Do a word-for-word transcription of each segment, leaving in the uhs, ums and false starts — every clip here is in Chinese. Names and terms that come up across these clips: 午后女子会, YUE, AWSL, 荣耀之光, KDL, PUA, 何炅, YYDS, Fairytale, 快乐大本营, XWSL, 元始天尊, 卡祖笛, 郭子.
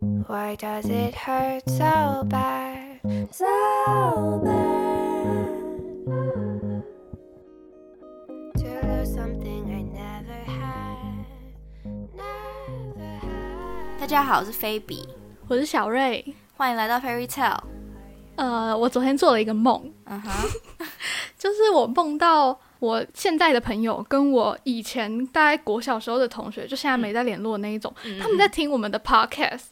Why does it hurt so bad, so bad, to lose something I never had, never had. 大家好，我是菲比，我是小瑞，欢迎来到 Fairytale。呃，我昨天做了一个梦，嗯哼，就是我梦到我现在的朋友跟我以前大概国小时候的同学，就现在没在联络那一种、嗯、他们在听我们的 podcast、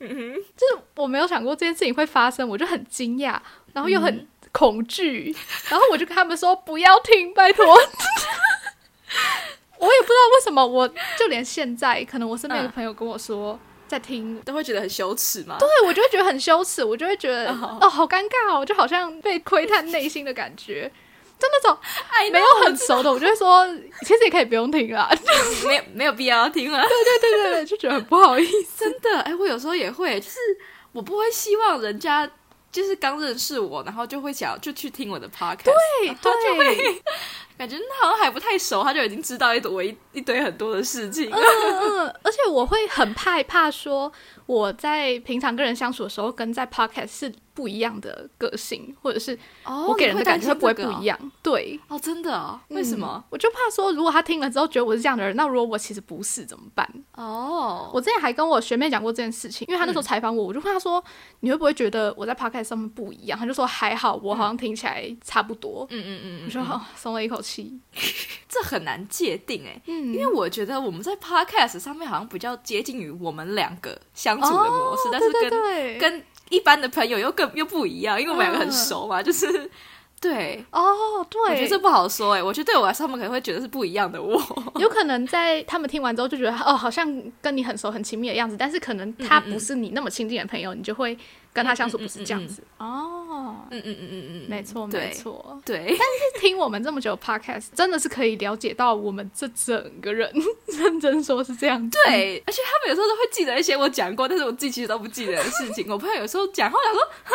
嗯、就是我没有想过这件事情会发生，我就很惊讶，然后又很恐惧、嗯、然后我就跟他们说不要听拜托我也不知道为什么，我就连现在可能我身边的朋友跟我说、嗯、在听都会觉得很羞耻吗？对，我就会觉得很羞耻，我就会觉得、哦哦、好尴尬哦，就好像被窥探内心的感觉就那种没有很熟的， I know, 我就会说其实也可以不用听啦没, 没有必要听啦对对对对，就觉得很不好意思真的、欸、我有时候也会，就是我不会希望人家就是刚认识我然后就会想就去听我的 podcast， 对对，就会感觉好像还不太熟，他就已经知道一堆一堆很多的事情嗯嗯，而且我会很害怕说我在平常跟人相处的时候跟在 podcast 是不一样的个性，或者是我给人的感觉会不会不一样、哦、对哦，真的哦，为什么、嗯、我就怕说如果他听了之后觉得我是这样的人，那如果我其实不是怎么办？哦，我之前还跟我学妹讲过这件事情，因为他那时候采访我、嗯、我就跟他说你会不会觉得我在 podcast 上面不一样，他就说还好我好像听起来差不多嗯嗯 嗯, 嗯，我就、哦、松了一口气这很难界定耶、嗯、因为我觉得我们在 podcast 上面好像比较接近于我们两个相处的模式、哦、但是跟对对对跟一般的朋友又更又不一样，因为我们两个很熟嘛、嗯、就是对哦对，我觉得这不好说耶，我觉得对我来说他们可能会觉得是不一样的我，有可能在他们听完之后就觉得哦好像跟你很熟很亲密的样子，但是可能他不是你那么亲近的朋友，嗯嗯，你就会跟他相处不是这样子、嗯嗯嗯、哦嗯嗯嗯嗯没错没错 对, 对但是听我们这么久的 podcast 真的是可以了解到我们这整个人认真说是这样子，对，而且他们有时候都会记得一些我讲过但是我自己其实都不记得的事情我朋友有时候讲后来说哼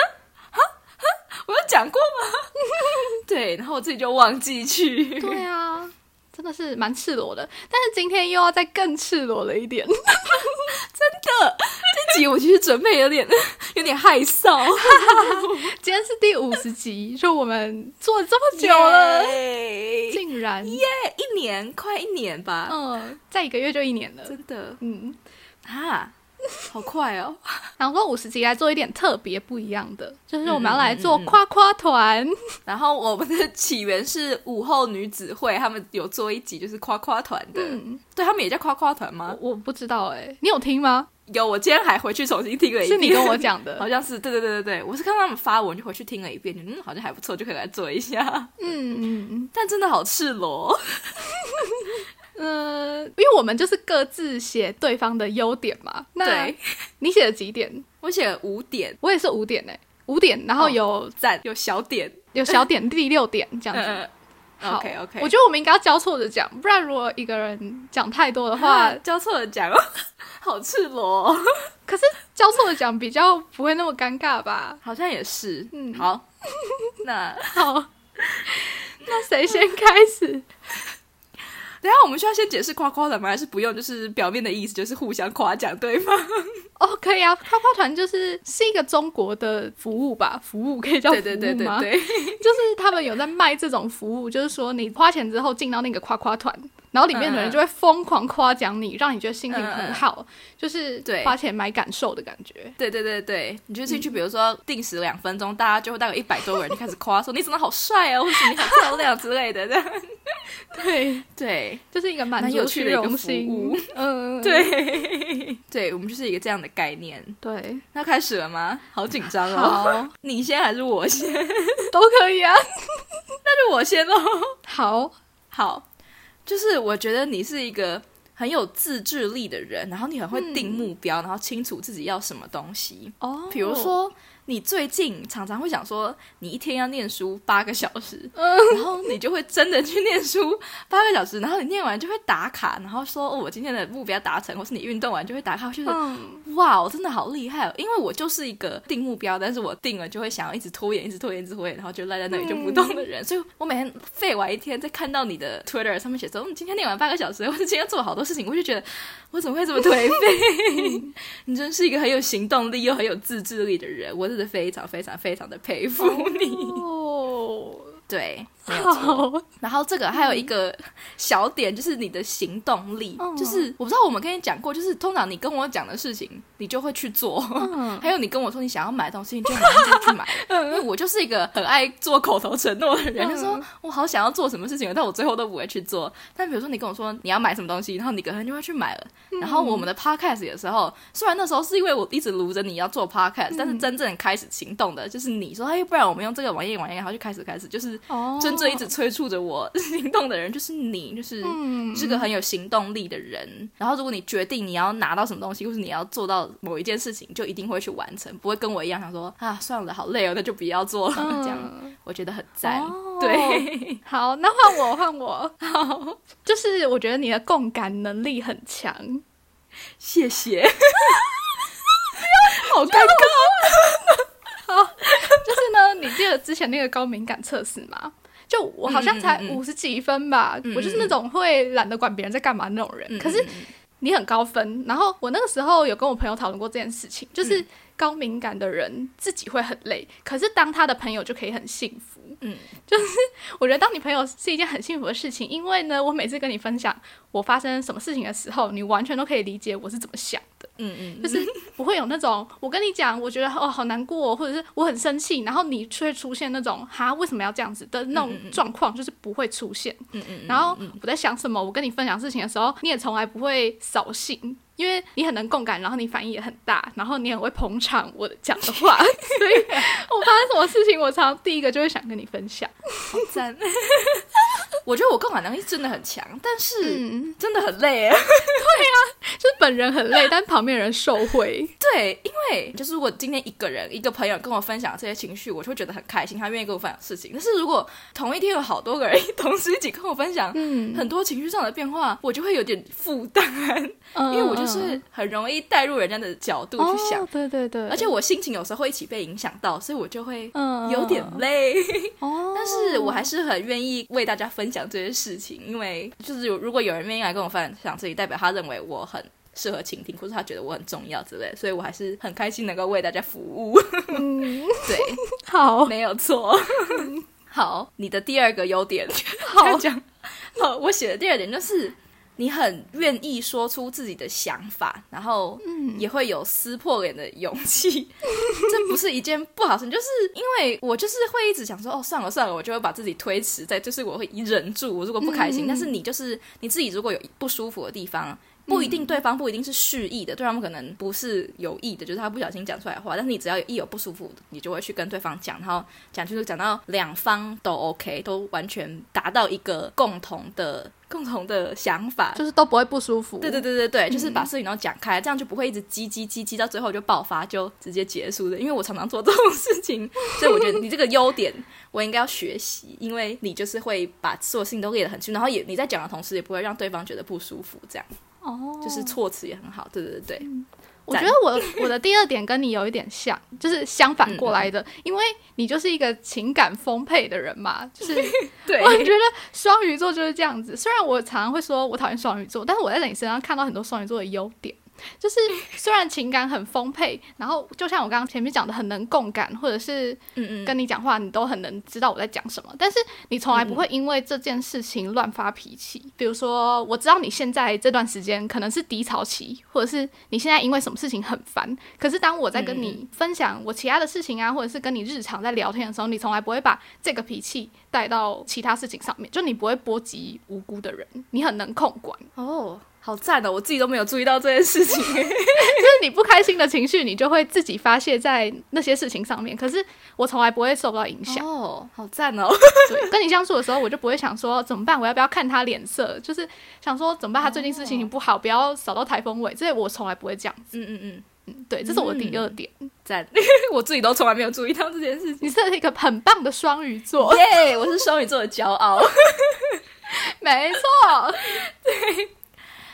我有讲过吗对，然后我自己就忘记去对啊，真的是蛮赤裸的，但是今天又要再更赤裸了一点真的这集我其实准备有点有点害臊今天是第五十集，就我们做了这么久了、yeah, 竟然耶、yeah, 一年快一年吧，嗯，再一个月就一年了，真的嗯啊好快哦然后五十集来做一点特别不一样的，就是我们要来做夸夸团、嗯嗯嗯、然后我们的起源是午后女子会，他们有做一集就是夸夸团的、嗯、对，他们也叫夸夸团吗？ 我, 我不知道耶、欸、你有听吗？有，我今天还回去重新听了一遍，是你跟我讲的好像是，对对对对，我是看到他们发文就回去听了一遍，嗯，好像还不错，就可以来做一下嗯嗯，但真的好赤裸嗯，因为我们就是各自写对方的优点嘛。那你写了几点？我写了五点，我也是五点哎、欸，五点，然后有赞、哦，有小点，有小点，第六点这样子。嗯嗯、OK OK， 我觉得我们应该要交错着讲，不然如果一个人讲太多的话，啊、交错着讲，好赤裸、哦。可是交错着讲比较不会那么尴尬吧？好像也是。嗯，好，那好，那谁先开始？等一下我们需要先解释夸夸团吗？还是不用？就是表面的意思就是互相夸奖对方哦，可以啊，夸夸团就是是一个中国的服务吧，服务可以叫服务吗？对对对对对，就是他们有在卖这种服务，就是说你花钱之后进到那个夸夸团，然后里面的人就会疯狂夸奖你、嗯、让你觉得心情很好、嗯、就是花钱买感受的感觉，对对对对，你就进去、嗯、比如说定时两分钟，大家就会大概有一百多个人就开始夸说你长得好帅哦，或者你好漂亮之类的对对，就是一个蛮有趣的一个服务嗯，对对，我们就是一个这样的概念，对，那开始了吗？好紧张哦，好，你先还是我先都可以啊那就我先咯，好好，就是我觉得你是一个很有自制力的人，然后你很会定目标、嗯、然后清楚自己要什么东西哦，比如说你最近常常会想说你一天要念书八个小时、嗯、然后你就会真的去念书八个小时，然后你念完就会打卡，然后说、哦、我今天的目标达成，或是你运动完就会打卡，我觉得、嗯、哇我真的好厉害哦，因为我就是一个定目标，但是我定了就会想要一直拖延一直拖延一直拖延，然后就赖在那里就不动的人、嗯、所以我每天废完一天再看到你的 Twitter 上面写说、嗯、今天念完八个小时，或者今天做好多事情，我就觉得我怎么会这么颓废、嗯、你真是一个很有行动力又很有自制力的人，我真的非常非常非常的佩服你哦， oh. 对没有错、oh. 然后这个还有一个小点就是你的行动力、oh. 就是我不知道我们跟你讲过，就是通常你跟我讲的事情你就会去做、oh. 还有你跟我说你想要买东西你就马上就去买因为我就是一个很爱做口头承诺的人、oh. 就说我好想要做什么事情但我最后都不会去做，但比如说你跟我说你要买什么东西，然后你可能就会去买了、oh. 然后我们的 podcast 有时候虽然那时候是因为我一直撸着你要做 podcast、oh. 但是真正开始行动的就是你说哎，不然我们用这个网页网页然后就开始开始就是哦、oh.真正一直催促着我行动的人就是你，就是是个很有行动力的人、嗯、然后如果你决定你要拿到什么东西或是你要做到某一件事情就一定会去完成，不会跟我一样想说啊算了好累哦那就不要做了、嗯、这样我觉得很赞、哦、对好那换我换我好，就是我觉得你的共感能力很强，谢谢好尴尬好就是呢你记得之前那个高敏感测试吗，就我好像才五十几分吧、嗯嗯、我就是那种会懒得管别人在干嘛那种人、嗯、可是你很高分，然后我那个时候有跟我朋友讨论过这件事情，就是高敏感的人自己会很累，可是当他的朋友就可以很幸福，嗯，就是我觉得当你朋友是一件很幸福的事情，因为呢我每次跟你分享我发生什么事情的时候你完全都可以理解我是怎么想的，嗯嗯，就是不会有那种我跟你讲我觉得哦好难过、哦、或者是我很生气然后你却出现那种哈为什么要这样子的那种状况，就是不会出现，嗯嗯，然后我在想什么我跟你分享事情的时候你也从来不会扫兴，因为你很能共感，然后你反应也很大，然后你很会捧场我讲的话所以我发生什么事情我常常第一个就会想跟你分享，好赞我觉得我共感能力真的很强，但是、嗯、真的很累耶对啊就是本人很累但旁边人受惠对，因为就是如果今天一个人一个朋友跟我分享这些情绪我就会觉得很开心，他愿意跟我分享事情，但是如果同一天有好多个人同时一起跟我分享、嗯、很多情绪上的变化我就会有点负担、嗯、因为我就是就是很容易带入人家的角度去想、哦、对对对，而且我心情有时候会一起被影响到，所以我就会有点累、嗯、但是我还是很愿意为大家分享这些事情，因为就是如果有人愿意来跟我分享自己代表他认为我很适合倾听或是他觉得我很重要之类的，所以我还是很开心能够为大家服务嗯，对好没有错、嗯、好你的第二个优点好讲好，我写的第二点就是你很愿意说出自己的想法，然后也会有撕破脸的勇气、嗯、这不是一件不好事，就是因为我就是会一直想说哦算了算了我就会把自己推迟在，就是我会忍住我如果不开心、嗯、但是你就是你自己如果有不舒服的地方不一定对方不一定是蓄意的，对他们可能不是有意的，就是他不小心讲出来的话，但是你只要一有不舒服你就会去跟对方讲，然后讲就是讲到两方都 OK 都完全达到一个共同的共同的想法，就是都不会不舒服，对对对对对，就是把事情都讲开、嗯、这样就不会一直叽叽叽叽到最后就爆发就直接结束的，因为我常常做这种事情所以我觉得你这个优点我应该要学习，因为你就是会把所有事情都列得很清楚，然后也你在讲的同时也不会让对方觉得不舒服这样哦、oh, 就是措辞也很好，对对对、嗯、我觉得我我的第二点跟你有一点像就是相反过来的、嗯、因为你就是一个情感丰沛的人嘛，就是对我觉得双鱼座就是这样子，虽然我常常会说我讨厌双鱼座，但是我在你身上看到很多双鱼座的优点，就是虽然情感很丰沛然后就像我刚刚前面讲的很能共感或者是跟你讲话你都很能知道我在讲什么，但是你从来不会因为这件事情乱发脾气、嗯、比如说我知道你现在这段时间可能是低潮期或者是你现在因为什么事情很烦，可是当我在跟你分享我其他的事情啊或者是跟你日常在聊天的时候你从来不会把这个脾气带到其他事情上面，就你不会波及无辜的人，你很能控管哦，好赞哦，我自己都没有注意到这件事情就是你不开心的情绪你就会自己发泄在那些事情上面，可是我从来不会受到影响哦，好赞哦对，跟你相处的时候我就不会想说怎么办我要不要看他脸色，就是想说怎么办他最近心情不好、哦、不要扫到台风尾，这我从来不会这样子，嗯嗯嗯嗯，对，这是我的第二点、嗯、赞我自己都从来没有注意到这件事情。你是一个很棒的双鱼座耶、yeah, 我是双鱼座的骄傲没错对，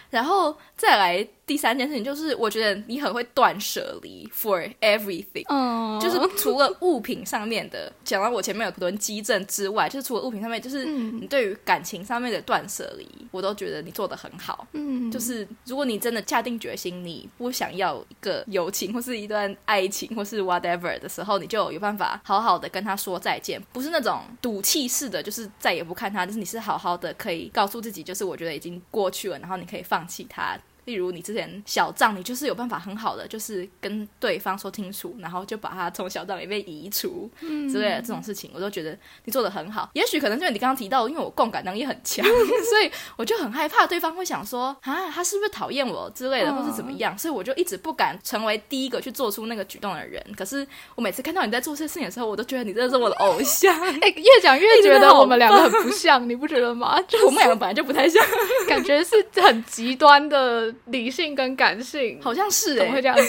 然后再来第三件事情就是我觉得你很会断舍离 for everything、oh. 就是除了物品上面的讲到我前面有囤积症之外，就是除了物品上面就是你对于感情上面的断舍离、嗯、我都觉得你做得很好、嗯、就是如果你真的下定决心你不想要一个友情或是一段爱情或是 whatever 的时候，你就有办法好好的跟他说再见，不是那种赌气式的就是再也不看他，就是你是好好的可以告诉自己就是我觉得已经过去了，然后你可以放弃他。例如你之前小账，你就是有办法很好的就是跟对方说清楚，然后就把它从小账里面移除之类的这种事情、嗯、我都觉得你做得很好。也许可能就你刚刚提到因为我共感能力很强所以我就很害怕对方会想说啊，他是不是讨厌我之类的、嗯、或是怎么样，所以我就一直不敢成为第一个去做出那个举动的人。可是我每次看到你在做这些事情的时候，我都觉得你真的是我的偶像欸，越讲越觉得我们两个很不像，你不觉得吗、就是、我们两个本来就不太像感觉是很极端的理性跟感性，好像是欸，怎么会这样子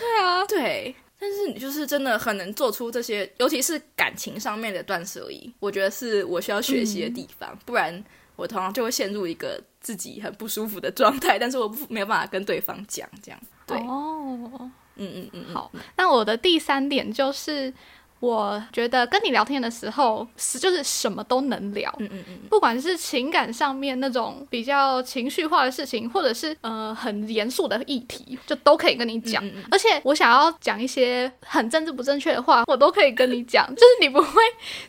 对啊，对，但是你就是真的很能做出这些，尤其是感情上面的断舍离，我觉得是我需要学习的地方、嗯、不然我通常就会陷入一个自己很不舒服的状态，但是我没有办法跟对方讲这样。对哦，嗯嗯嗯，好，那我的第三点就是我觉得跟你聊天的时候就是什么都能聊，嗯嗯嗯，不管是情感上面那种比较情绪化的事情，或者是呃很严肃的议题，就都可以跟你讲、嗯嗯嗯、而且我想要讲一些很政治不正确的话我都可以跟你讲就是你不会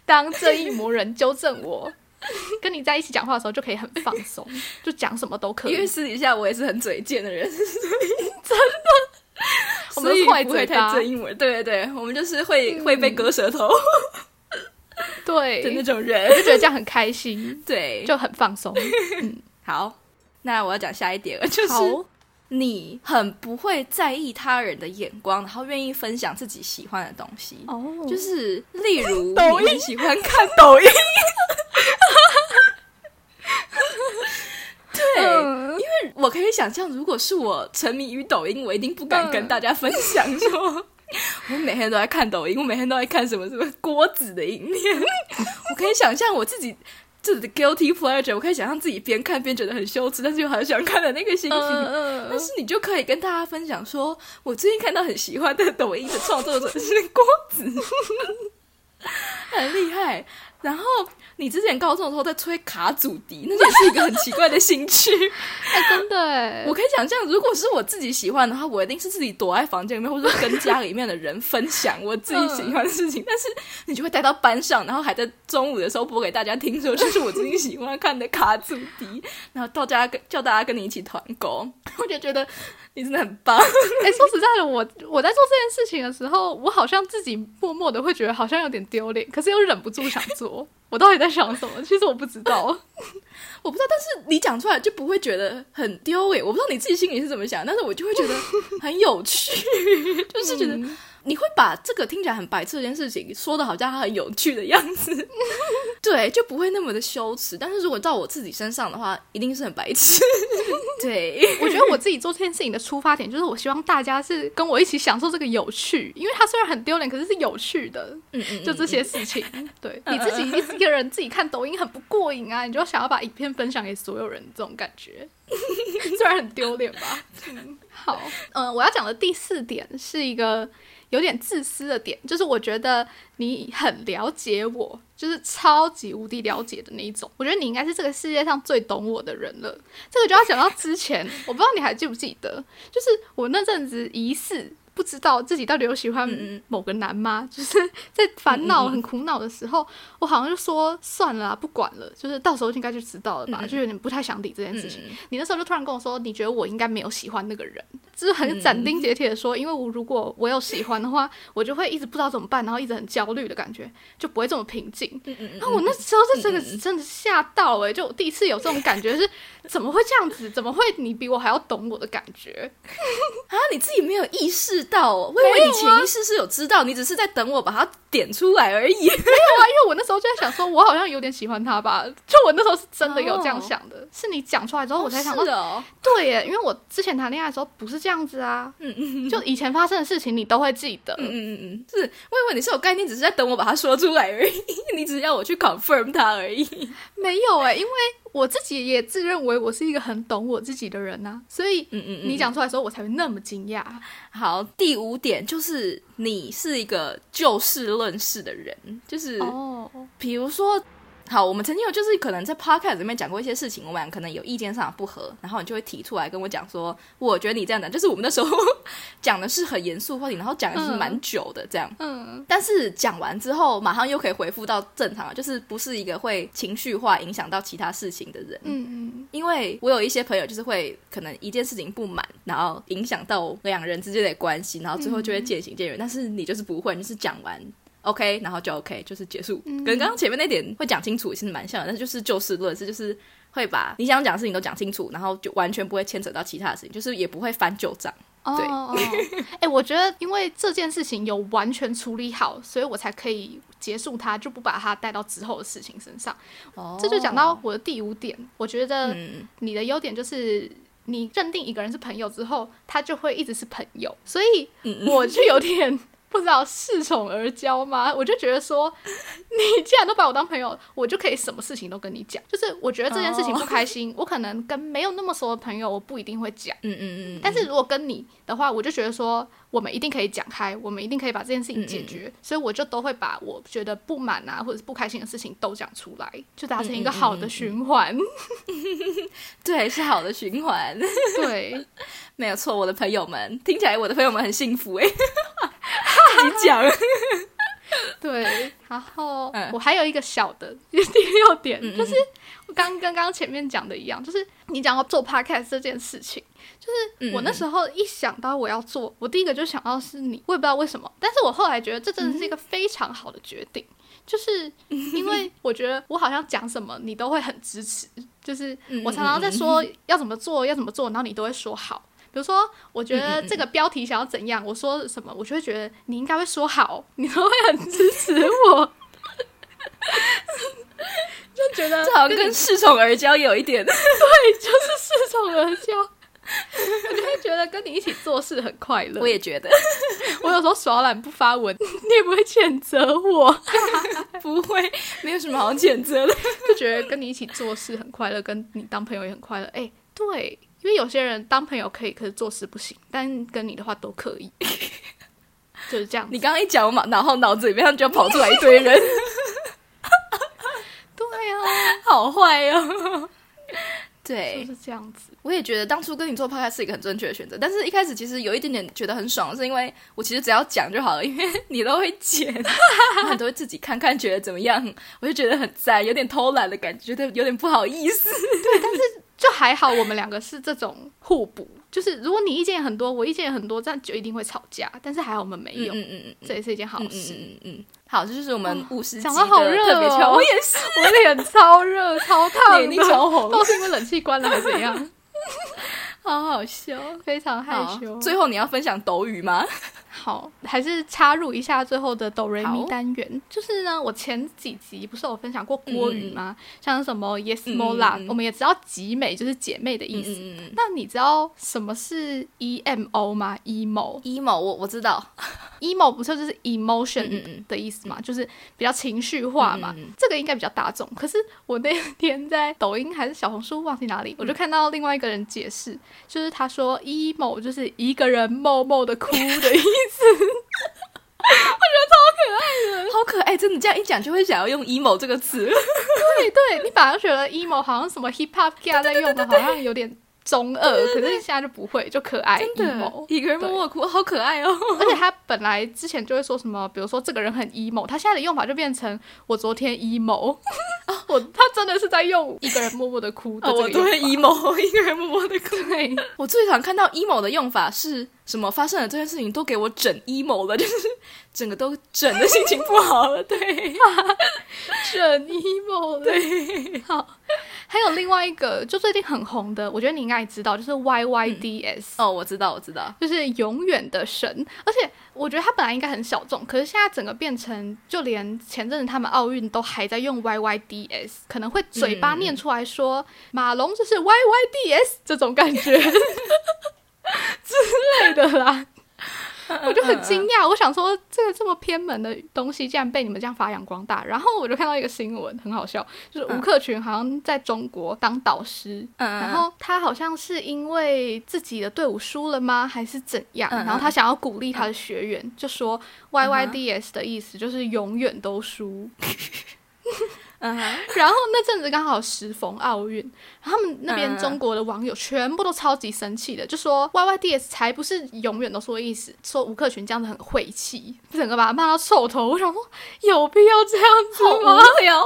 当正义魔人纠正我跟你在一起讲话的时候就可以很放松就讲什么都可以，因为私底下我也是很嘴贱的人真的我们都坏嘴巴，对对对，我们就是会、嗯、会被割舌头对的那种人，我就觉得这样很开心对，就很放松、嗯、好，那我要讲下一点了，就是你很不会在意他人的眼光，然后愿意分享自己喜欢的东西、哦、就是例如你很喜欢看抖音对、嗯，因为我可以想象如果是我沉迷于抖音，我一定不敢跟大家分享说、嗯、我每天都在看抖音，我每天都在看什么什么郭子的影片我可以想象我自己自己的 guilty pleasure， 我可以想象自己边看边觉得很羞耻但是又很想看的那个心情、嗯、但是你就可以跟大家分享说我最近看到很喜欢的抖音的创作者是郭子很厉害。然后你之前高中的时候在吹卡祖笛，那也是一个很奇怪的兴趣哎、欸，真的耶，我可以想象如果是我自己喜欢的话，我一定是自己躲在房间里面或者跟家里面的人分享我自己喜欢的事情、嗯、但是你就会带到班上，然后还在中午的时候播给大家听说就是我最近喜欢看的卡祖笛然后到家叫大家跟你一起团购，我就觉得你真的很棒哎、欸，说实在的，我我在做这件事情的时候我好像自己默默的会觉得好像有点丢脸，可是又忍不住想做我到底在想什么其实我不知道我不知道，但是你讲出来就不会觉得很丢脸，我不知道你自己心里是怎么想，但是我就会觉得很有趣就是觉得你会把这个听起来很白痴的一件事情说的好像它很有趣的样子对，就不会那么的羞耻，但是如果到我自己身上的话一定是很白痴对，我觉得我自己做这件事情的出发点就是我希望大家是跟我一起享受这个有趣，因为它虽然很丢脸可是是有趣的、嗯嗯、就这些事情、嗯、对、嗯、你自己一个人自己看抖音很不过瘾啊，你就想要把影片分享给所有人，这种感觉虽然很丢脸吧、嗯、好、呃、我要讲的第四点是一个有点自私的点，就是我觉得你很了解我，就是超级无敌了解的那一种，我觉得你应该是这个世界上最懂我的人了。这个就要讲到之前我不知道你还记不记得，就是我那阵子疑似不知道自己到底有喜欢某个男吗、嗯、就是在烦恼很苦恼的时候、嗯、我好像就说算了啦，不管了，就是到时候应该就知道了吧、嗯、就有点不太想理这件事情、嗯、你那时候就突然跟我说你觉得我应该没有喜欢那个人，就是很斩钉截铁的说、嗯、因为我如果我有喜欢的话我就会一直不知道怎么办，然后一直很焦虑的感觉，就不会这么平静、嗯、然后我那时候在这个真的吓到欸，就我第一次有这种感觉是怎么会这样子？怎么会你比我还要懂我的感觉啊？你自己没有意识到哦，我以为你潜意识是有知道，你只是在等我把它点出来而已。没有啊，因为我那时候就在想说我好像有点喜欢他吧，就我那时候是真的有这样想的、哦、是你讲出来之后我才想到、哦、是哦，对耶，因为我之前谈恋爱的时候不是这样子啊，嗯嗯，就以前发生的事情你都会记得，嗯嗯嗯，是，我以为你是有概念，只是在等我把它说出来而已，你只是要我去 confirm 它而已。没有耶，因为我自己也自认为我是一个很懂我自己的人啊，所以你讲出来的时候我才会那么惊讶。好，第五点就是你是一个就事论事的人，就是、oh. 比如说好，我们曾经有就是可能在 podcast 里面讲过一些事情，我们俩可能有意见上的不合，然后你就会提出来跟我讲说我觉得你这样讲，就是我们那时候讲的是很严肃话题，然后讲的是蛮久的这样， 嗯, 嗯，但是讲完之后马上又可以回复到正常了，就是不是一个会情绪化影响到其他事情的人。嗯嗯，因为我有一些朋友就是会可能一件事情不满，然后影响到两人之间的关系，然后最后就会渐行渐远、嗯、但是你就是不会，你就是讲完OK 然后就 OK 就是结束、嗯、跟刚刚前面那点会讲清楚其实蛮像的，但是就是就事论事，就是会把你想讲的事情都讲清楚，然后就完全不会牵扯到其他的事情，就是也不会翻旧账。对、oh, oh, oh. 欸、我觉得因为这件事情有完全处理好，所以我才可以结束它，就不把它带到之后的事情身上、oh. 这就讲到我的第五点，我觉得你的优点就是你认定一个人是朋友之后他就会一直是朋友，所以我就有点不知道恃宠而骄吗？我就觉得说你既然都把我当朋友，我就可以什么事情都跟你讲，就是我觉得这件事情不开心、oh. 我可能跟没有那么熟的朋友我不一定会讲，嗯嗯嗯，但是如果跟你的话我就觉得说我们一定可以讲开，我们一定可以把这件事情解决、嗯嗯、所以我就都会把我觉得不满啊或者是不开心的事情都讲出来，就达成一个好的循环、嗯嗯嗯、对，是好的循环，对，没有错。我的朋友们听起来我的朋友们很幸福耶、欸自己讲对，然后、嗯、我还有一个小的第六点、嗯、就是我刚跟刚刚前面讲的一样，就是你讲到做 podcast 这件事情，就是我那时候一想到我要做、嗯、我第一个就想到是你，我也不知道为什么，但是我后来觉得这真的是一个非常好的决定、嗯、就是因为我觉得我好像讲什么你都会很支持，就是我常常在说要怎么做要怎么做，然后你都会说好，比如说我觉得这个标题想要怎样，嗯嗯嗯，我说什么我就会觉得你应该会说好，你都会很支持我就觉得这好像跟恃宠而骄有一点对，就是恃宠而骄我就会觉得跟你一起做事很快乐。我也觉得我有时候耍懒不发文你也不会谴责我不会，没有什么好谴责的就觉得跟你一起做事很快乐，跟你当朋友也很快乐。哎、欸，对，因为有些人当朋友可以，可是做事不行，但跟你的话都可以就是这样子。你刚刚一讲我然后脑子里面就跑出来一堆人对啊，好坏哦对，就是这样子。我也觉得当初跟你做 podcast 是一个很正确的选择，但是一开始其实有一点点觉得很爽，是因为我其实只要讲就好了，因为你都会剪你都会自己看看觉得怎么样，我就觉得很赞，有点偷懒的感觉，觉得有点不好意思对，但是就还好我们两个是这种互补，就是如果你意见很多我意见很多，这样就一定会吵架，但是还好我们没有，嗯嗯嗯，这也是一件好事。嗯嗯嗯，好，这就是我们五十集的特别巧、哦、我也是我脸超热超烫，脸已经超红，都是因为冷气关了还怎样好好笑，非常害羞。最后你要分享斗语吗？好，还是插入一下最后的哆瑞咪单元。就是呢，我前几集不是有分享过国语吗、嗯、像什么 yes mola、嗯、我们也知道集美就是姐妹的意思、嗯、那你知道什么是 emo 吗？ emo emo 我, 我知道emo 不是就是 emotion 的意思嘛、嗯嗯，就是比较情绪化嘛、嗯、这个应该比较大众。可是我那天在抖音还是小红书忘记哪里、嗯、我就看到另外一个人解释，就是他说 emo 就是一个人默默的哭的意思我觉得超可爱的，好可爱，真的这样一讲就会想要用 emo 这个词对对，你反而觉得 emo 好像什么 hip hop guy 在用的，好像有点中二，对对对，可是现在就不会，就可爱，真的 emo 一个人默默哭，好可爱哦。而且他本来之前就会说什么，比如说这个人很 emo， 他现在的用法就变成我昨天 emo 我他真的是在用一个人默默的哭的、哦、我昨天 emo 一个人默默的哭对，我最常看到 emo 的用法是什么？发生了这件事情都给我整 emo 了，就是整个都整的心情不好了对整 emo 了对，好还有另外一个就最近很红的，我觉得你应该也知道，就是 Y Y D S、嗯、哦我知道我知道，就是永远的神。而且我觉得它本来应该很小众，可是现在整个变成就连前阵子他们奥运都还在用 Y Y D S， 可能会嘴巴念出来说、嗯、马龙就是 Y Y D S 这种感觉之类的啦。我就很惊讶，我想说这个这么偏门的东西竟然被你们这样发扬光大。然后我就看到一个新闻很好笑，就是吴克群好像在中国当导师、嗯、然后他好像是因为自己的队伍输了吗还是怎样、嗯、然后他想要鼓励他的学员、嗯、就说 Y Y D S 的意思就是永远都输、嗯、然后那阵子刚好时逢奥运，然后他们那边中国的网友全部都超级生气的，就说 Y Y D S 才不是永远都说的意思，说吴克群这样子很晦气，整个把他骂到臭头。我想说有必要这样子吗？好无聊、哦、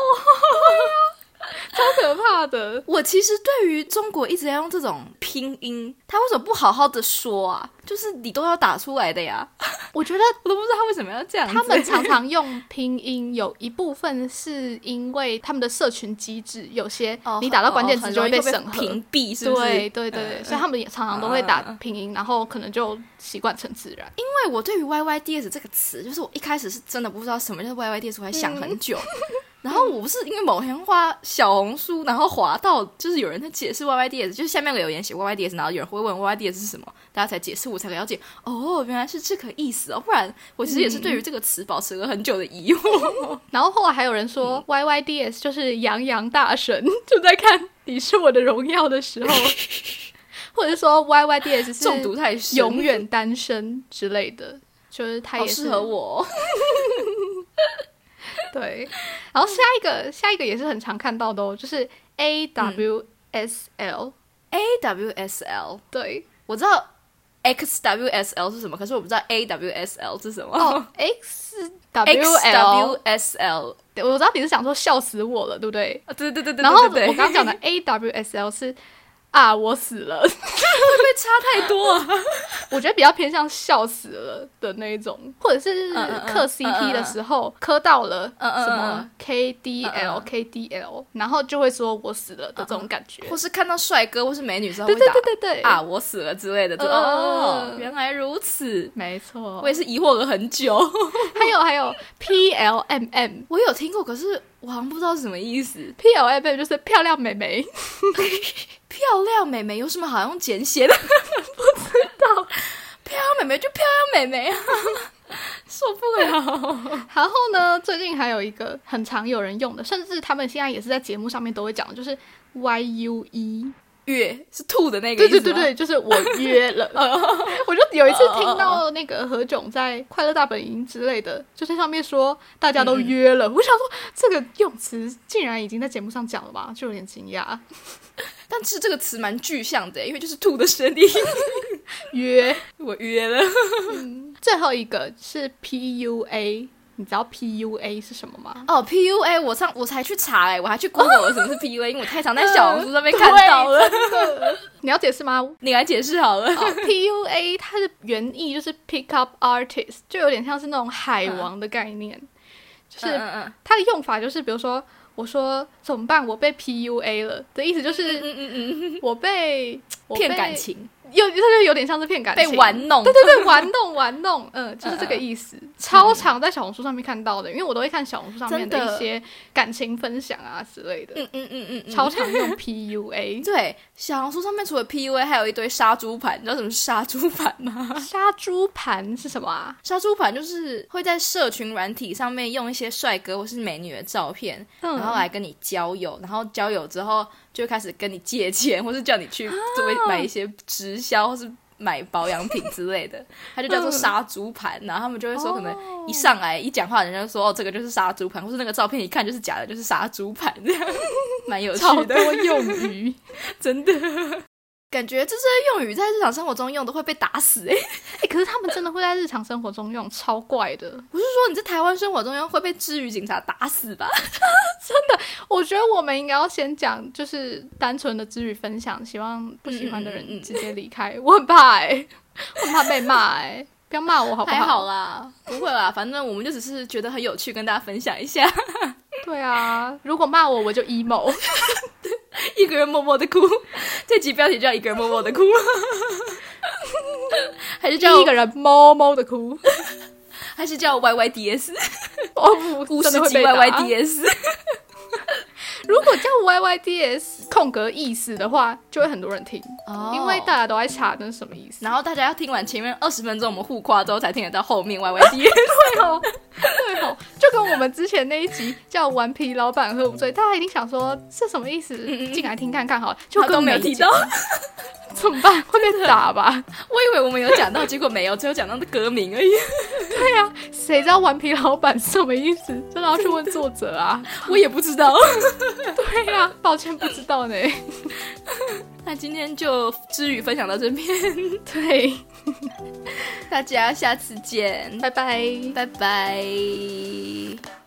对啊，超可怕的。我其实对于中国一直要用这种拼音，他为什么不好好的说啊？就是你都要打出来的呀。我觉得我都不知道他为什么要这样子。他们常常用拼音有一部分是因为他们的社群机制，有些你打到关键词就会被审核、哦哦、屏蔽，是不是？对对对、嗯、所以他们也常常都会打拼音、嗯、然后可能就习惯成自然。因为我对于 Y Y D S 这个词，就是我一开始是真的不知道什么叫 Y Y D S， 我还想很久、嗯、然后我不是因为某天花小红书然后滑到就是有人在解释 Y Y D S， 就是下面有个留言写 Y Y D S， 然后有人会问 Y Y D S 是什么，大家才解释，我才了解哦原来是这个意思哦，不然我其实也是对于这个词保持了很久的疑惑、嗯、然后后来还有人说、嗯、Y Y D S 就是洋洋大神，就在看你是我的荣耀的时候或者说 Y Y D S 是中毒太深永远单身之类的，就是他也是好适合我对，然后下一个、嗯、下一个也是很常看到的哦，就是 A W S L、嗯、A W S L 对，我知道X W S L 是什么，可是我不知道 A W S L 是什么。哦、oh, ，X W S L， 我知道你是想说笑死我了，对不对？啊、对对对对对对。然后我刚刚讲的 A W S L 是啊，我死了，会不会差太多、啊？我觉得比较偏向笑死了的那一种，或者是磕 C P 的时候磕、嗯嗯嗯、到了什么 K D L、嗯嗯、K D L， 然后就会说我死了的这种感觉，或是看到帅哥或是美女之后会打对对对对对啊我死了之类的、嗯、哦原来如此，没错，我也是疑惑了很久还有还有 P L M M 我有听过，可是我好像不知道是什么意思。 P L M M 就是漂亮美眉漂亮美眉有什么好用简写的不知道，漂亮美眉就漂亮美眉啊受不了然后呢最近还有一个很常有人用的，甚至他们现在也是在节目上面都会讲的，就是 Y U E， 约是吐的那个意思吗？对对对对，就是我约了我就有一次听到那个何炅在快乐大本营之类的，就在上面说大家都约了、嗯、我想说这个用词竟然已经在节目上讲了吧，就有点惊讶但是这个词蛮具象的，因为就是吐的声音约我约了、嗯、最后一个是 P U A， 你知道 P U A 是什么吗？哦、oh, P U A 我, 上我才去查欸，我还去 Google 了什么是 P U A、oh, 因为我太常在小红书上面看到了、呃、你要解释吗？你来解释好了、oh, P U A 它的原意就是 Pick Up Artist， 就有点像是那种海王的概念、嗯、就是它的用法就是比如说我说怎么办我被 P U A 了的意思，就是嗯嗯嗯我被骗感情，有有点像是骗感情被玩弄，对对对玩弄玩弄嗯，就是这个意思、嗯、超常在小红书上面看到的，因为我都会看小红书上面的一些感情分享啊之类的，嗯嗯嗯嗯超常用 P U A 对，小红书上面除了 P U A 还有一堆杀猪盘，你知道什么是杀猪盘吗？杀猪盘是什么啊？杀猪盘就是会在社群软体上面用一些帅哥或是美女的照片、嗯、然后来跟你交友，然后交友之后就开始跟你借钱，或是叫你去买一些直销或是买保养品之类的，他就叫做杀猪盘、嗯、然后他们就会说可能一上来一讲话人家就说哦这个就是杀猪盘，或是那个照片一看就是假的就是杀猪盘，这样蛮有趣的，超多用语真的感觉这些用语在日常生活中用都会被打死欸、欸、可是他们真的会在日常生活中用超怪的，我是说你在台湾生活中用会被支语警察打死吧真的，我觉得我们应该要先讲就是单纯的支语分享，希望不喜欢的人直接离开、嗯嗯嗯、我很怕欸，我很怕被骂欸不要骂我好不好？还好啦不会啦，反正我们就只是觉得很有趣跟大家分享一下对啊，如果骂我我就 emo 一个人默默的哭。这集标题叫一个人默默的哭，还是叫一个人猫猫的哭，还是叫 Y Y D S？ 哦不，真的会被打。Y Y D S 如果叫 Y Y D S 空格意思的话，就会很多人听、oh. 因为大家都在查那是什么意思，然后大家要听完前面二十分钟我们互夸之后才听得到后面 Y Y D S。 对哦对哦，就跟我们之前那一集叫顽皮老板喝不醉，大家一定想说是什么意思，进来听看看好了，就都没有提到。怎么办？会被打吧？我以为我们有讲到，结果没有，只有讲到歌名而已。对啊，谁知道顽皮老板什么意思？真的要去问作者啊！我也不知道。对啊，抱歉不知道呢。那今天就知语分享到这边，对，大家下次见，拜拜，拜拜。